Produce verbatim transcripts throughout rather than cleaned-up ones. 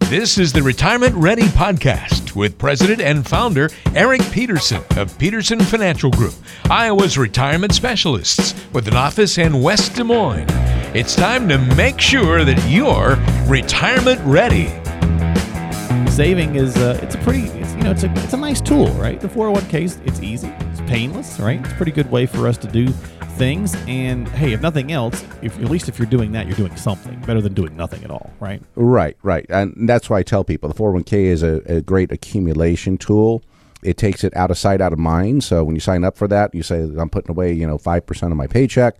This is the Retirement Ready Podcast with President and Founder Eric Peterson of Peterson Financial Group, Iowa's retirement specialists with an office in West Des Moines. It's time to make sure that you're retirement ready. Saving is uh, it's a pretty it's, you know it's a it's a nice tool, right? The four oh one k, it's easy, it's painless, right? It's a pretty good way for us to do things. And hey, if nothing else, if at least if you're doing that, you're doing something better than doing nothing at all, right? Right, right. And that's why I tell people the four oh one k is a, a great accumulation tool. It takes it out of sight, out of mind. So when you sign up for that, you say, I'm putting away, you know, five percent of my paycheck.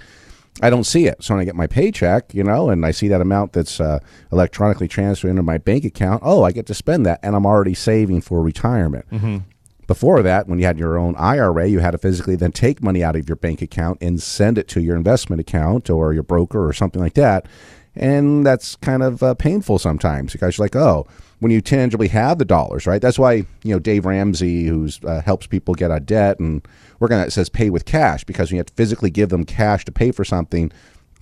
I don't see it. So when I get my paycheck, you know, and I see that amount that's uh, electronically transferred into my bank account, oh, I get to spend that. And I'm already saving for retirement. Mm-hmm. Before that, when you had your own I R A, you had to physically then take money out of your bank account and send it to your investment account or your broker or something like that. And that's kind of uh, painful sometimes because you're like, oh, when you tangibly have the dollars, right? That's why, you know, Dave Ramsey, who uh, helps people get out of debt and working on it, says pay with cash, because when you have to physically give them cash to pay for something,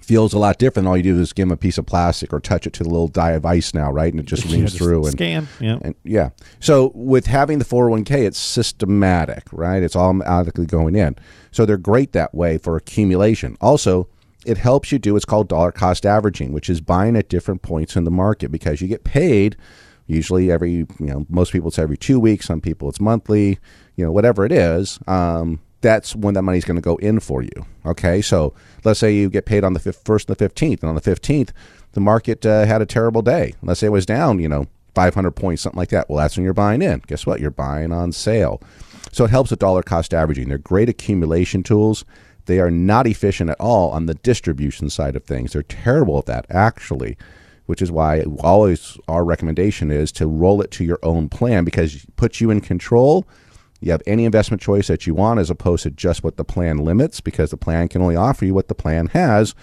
feels a lot different. All you do is give them a piece of plastic or touch it to the little die of ice now, right? And it just rings yeah, through. And, scan, yeah. And yeah. So with having the four oh one k, it's systematic, right? It's automatically going in. So they're great that way for accumulation. Also, it helps you do what's called dollar cost averaging, which is buying at different points in the market, because you get paid usually every, you know, most people it's every two weeks, some people it's monthly, you know, whatever it is. Um, that's when that money's going to go in for you. Okay, so let's say you get paid on the first and the fifteenth, and on the fifteenth, the market uh, had a terrible day. Let's say it was down, you know, five hundred points, something like that. Well, that's when you're buying in. Guess what? You're buying on sale. So it helps with dollar cost averaging. They're great accumulation tools. They are not efficient at all on the distribution side of things. They're terrible at that, actually, which is why always our recommendation is to roll it to your own plan, because it puts you in control. You have any investment choice that you want, as opposed to just what the plan limits, because the plan can only offer you what the plan has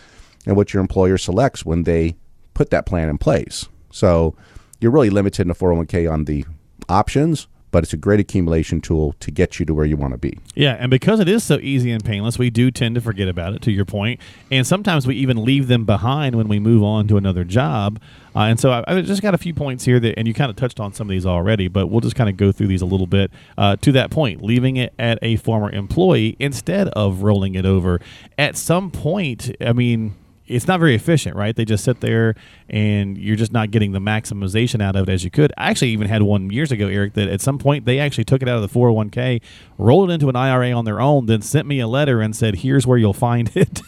and what your employer selects when they put that plan in place. So you're really limited in the four oh one k on the options, but it's a great accumulation tool to get you to where you want to be. Yeah, and because it is so easy and painless, we do tend to forget about it, to your point. And sometimes we even leave them behind when we move on to another job. Uh, and so I, I just got a few points here, that, and you kind of touched on some of these already, but we'll just kind of go through these a little bit. Uh, to that point, leaving it at a former employee instead of rolling it over. At some point, I mean, it's not very efficient, right? They just sit there and you're just not getting the maximization out of it as you could. I actually even had one years ago, Eric, that at some point they actually took it out of the four oh one k, rolled it into an I R A on their own, then sent me a letter and said, here's where you'll find it,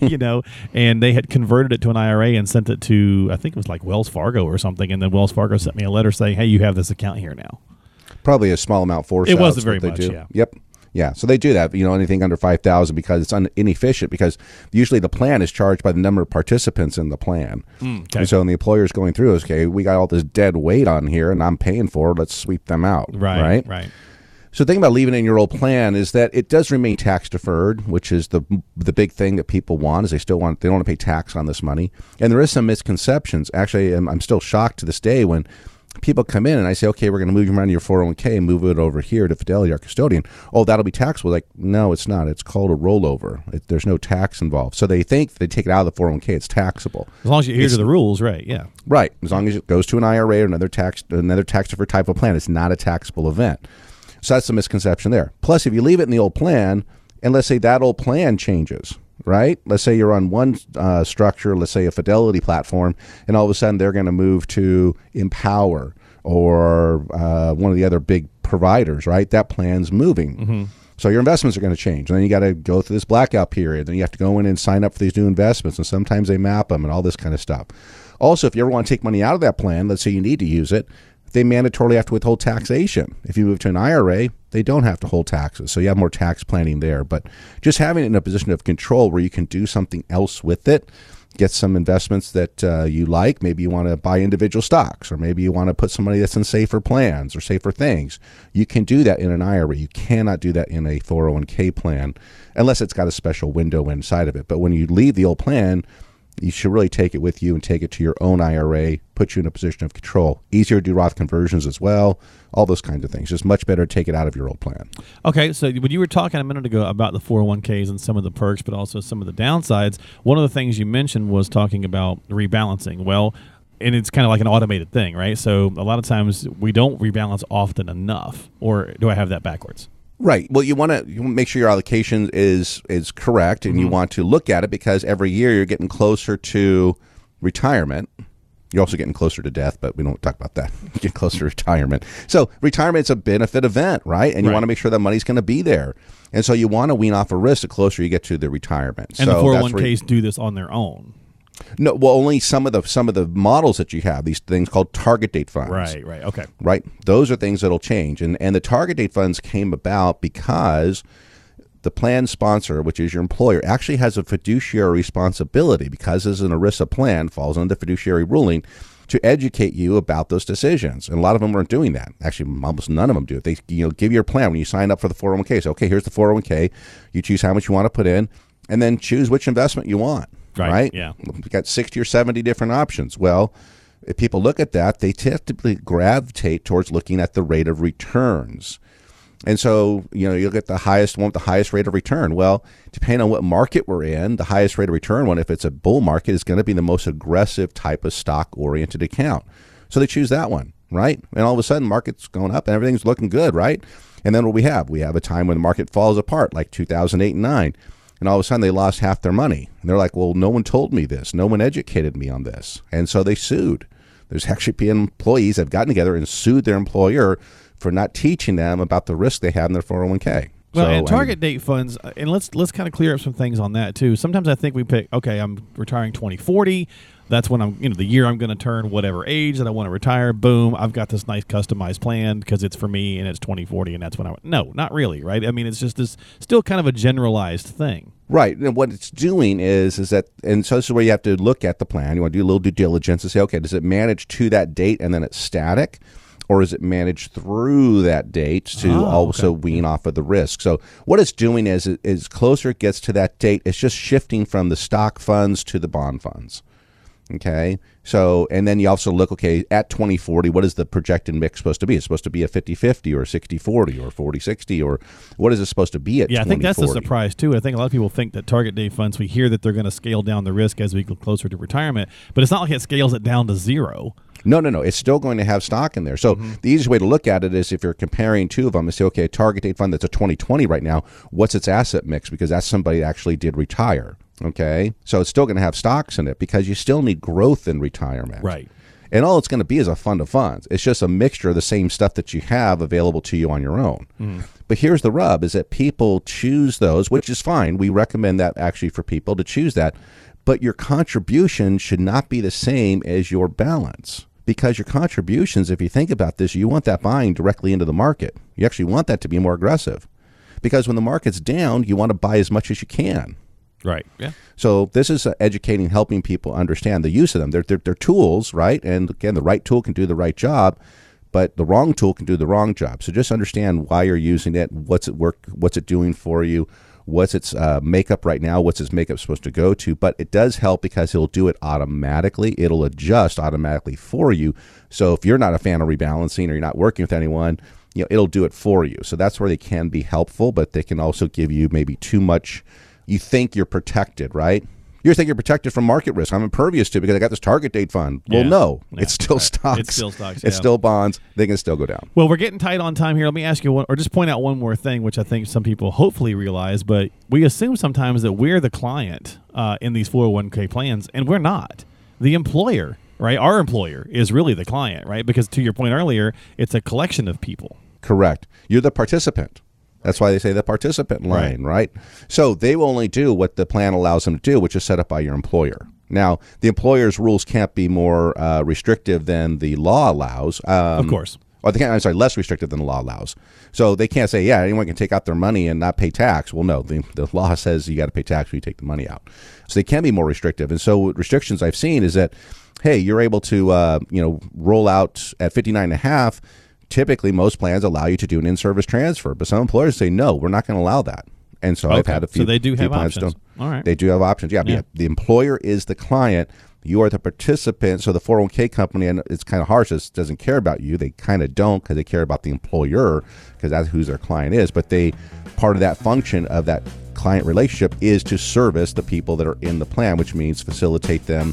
you know, and they had converted it to an I R A and sent it to, I think it was like Wells Fargo or something. And then Wells Fargo sent me a letter saying, hey, you have this account here now. Probably a small amount for it. It wasn't very much. Yeah. Yep. Yeah, so they do that, you know, anything under five thousand, because it's un- inefficient, because usually the plan is charged by the number of participants in the plan. Mm, okay. And so when the employer's going through, okay, we got all this dead weight on here and I'm paying for it, let's sweep them out. Right, right. right. So the thing about leaving in your old plan is that it does remain tax deferred, which is the the big thing that people want, is they still want, they don't want to pay tax on this money. And there is some misconceptions. Actually, I'm, I'm still shocked to this day when people come in and I say, okay, we're going to move you around to your four oh one k and move it over here to Fidelity, our custodian. Oh, that'll be taxable. Like, no, it's not. It's called a rollover. It, there's no tax involved. So they think they take it out of the four oh one k, it's taxable. As long as you adhere to the rules, right? Yeah. Right. As long as it goes to an I R A or another tax, another tax deferred type of plan, it's not a taxable event. So that's the misconception there. Plus, if you leave it in the old plan, and let's say that old plan changes, right? Let's say you're on one uh, structure, let's say a Fidelity platform, and all of a sudden they're going to move to Empower or uh, one of the other big providers, right? That plan's moving. Mm-hmm. So your investments are going to change. And then you got to go through this blackout period. Then you have to go in and sign up for these new investments. And sometimes they map them and all this kind of stuff. Also, if you ever want to take money out of that plan, let's say you need to use it, they mandatorily have to withhold taxation. If you move to an I R A, they don't have to hold taxes. So you have more tax planning there. But just having it in a position of control where you can do something else with it get some investments that uh, you like. Maybe you want to buy individual stocks, or maybe you want to put some money that's in safer plans or safer things. You can do that in an I R A. You cannot do that in a four oh one k plan unless it's got a special window inside of it. But when you leave the old plan, you should really take it with you and take it to your own I R A, put you in a position of control. Easier to do Roth conversions as well, all those kinds of things. Just much better to take it out of your old plan. Okay, so when you were talking a minute ago about the four oh one k's and some of the perks, but also some of the downsides, one of the things you mentioned was talking about rebalancing. Well, and it's kind of like an automated thing, right? So a lot of times we don't rebalance often enough, or do I have that backwards? Right. Well, you want to make sure your allocation is is correct, and mm-hmm. you want to look at it because every year you're getting closer to retirement. You're also getting closer to death, but we don't talk about that. You get closer to retirement. So retirement is a benefit event, right? And you right. want to make sure that money's going to be there. And so you want to wean off a risk the closer you get to the retirement. And so the four oh one k's you, do this on their own. No, well, only some of the some of the models that you have, these things called target date funds. Right, right, okay. Right? Those are things that'll change. And and the target date funds came about because the plan sponsor, which is your employer, actually has a fiduciary responsibility, because as an ERISA plan falls under the fiduciary ruling, to educate you about those decisions. And a lot of them aren't doing that. Actually, almost none of them do. If they you know give you a plan when you sign up for the four oh one k, so okay, here's the four oh one k, you choose how much you want to put in, and then choose which investment you want. Right. right? Yeah. We've got sixty or seventy different options. Well, if people look at that, they typically gravitate towards looking at the rate of returns. And so, you know, you'll get the highest one with the highest rate of return. Well, depending on what market we're in, the highest rate of return one, if it's a bull market, is going to be the most aggressive type of stock-oriented account. So they choose that one, right? And all of a sudden, market's going up and everything's looking good, right? And then what we have? We have a time when the market falls apart, like two thousand eight and nine. And all of a sudden, they lost half their money. And they're like, well, no one told me this. No one educated me on this. And so they sued. There's actually been employees that have gotten together and sued their employer for not teaching them about the risk they have in their four oh one k. Well, so, and target I mean, date funds, and let's let's kind of clear up some things on that, too. Sometimes I think we pick, okay, I'm retiring twenty forty. That's when I'm, you know, the year I'm going to turn whatever age that I want to retire. Boom, I've got this nice customized plan because it's for me and it's twenty forty and that's when I want. No, not really, right? I mean, it's just this still kind of a generalized thing. Right. And what it's doing is, is that, and so this is where you have to look at the plan. You want to do a little due diligence and say, okay, does it manage to that date and then it's static? Or is it managed through that date to oh, also okay. wean off of the risk? So what it's doing is, is closer it gets to that date, it's just shifting from the stock funds to the bond funds. Okay, so, and then you also look, okay, at twenty forty, what is the projected mix supposed to be? It's supposed to be a fifty-fifty or sixty forty or forty-sixty, or what is it supposed to be at twenty forty? Yeah, I think that's the surprise, too. I think a lot of people think that target date funds, we hear that they're going to scale down the risk as we go closer to retirement, but it's not like it scales it down to zero. No, no, no. It's still going to have stock in there. So mm-hmm. the easiest way to look at it is if you're comparing two of them and say, okay, a target date fund that's a twenty twenty right now, what's its asset mix? Because that's somebody that actually did retire. Okay, so it's still going to have stocks in it because you still need growth in retirement. Right. And all it's going to be is a fund of funds. It's just a mixture of the same stuff that you have available to you on your own. Mm. But here's the rub is that people choose those, which is fine. We recommend that actually for people to choose that. But your contribution should not be the same as your balance. Because your contributions, if you think about this, you want that buying directly into the market. You actually want that to be more aggressive. Because when the market's down, you want to buy as much as you can. Right. Yeah. So this is educating, helping people understand the use of them. They're, they're they're tools, right? And again, the right tool can do the right job, but the wrong tool can do the wrong job. So just understand why you're using it. What's it work? What's it doing for you? What's its uh, makeup right now? What's its makeup supposed to go to? But it does help because it'll do it automatically. It'll adjust automatically for you. So if you're not a fan of rebalancing or you're not working with anyone, you know it'll do it for you. So that's where they can be helpful, but they can also give you maybe too much. You think you're protected, right? You think you're protected from market risk. I'm impervious to it because I got this target date fund. Well, yeah. no, yeah. it's still right. stocks. It's still stocks. Yeah. It's still bonds. They can still go down. Well, we're getting tight on time here. Let me ask you one, or just point out one more thing, which I think some people hopefully realize, but we assume sometimes that we're the client uh, in these four oh one k plans, and we're not. The employer, right? Our employer is really the client, right? Because to your point earlier, it's a collection of people. Correct. You're the participant. That's why they say the participant line, right. right? So they will only do what the plan allows them to do, which is set up by your employer. Now, the employer's rules can't be more uh, restrictive than the law allows. Um, of course. Or they can't, I'm sorry, less restrictive than the law allows. So they can't say, yeah, anyone can take out their money and not pay tax. Well, no, the, the law says you got to pay tax when you take the money out. So they can be more restrictive. And so restrictions I've seen is that, hey, you're able to, uh, you know, roll out at fifty-nine and a half. Typically, most plans allow you to do an in-service transfer, but some employers say, no, we're not going to allow that. And so okay. I've had a few. So they do have options. All right. They do have options. Yeah, yeah. The employer is the client. You are the participant. So the four oh one k company, and it's kind of harsh, just doesn't care about you. They kind of don't, because they care about the employer, because that's who their client is. But they, part of that function of that client relationship is to service the people that are in the plan, which means facilitate them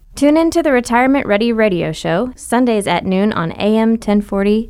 Tune in to the Retirement Ready Radio Show, Sundays at noon on A M ten forty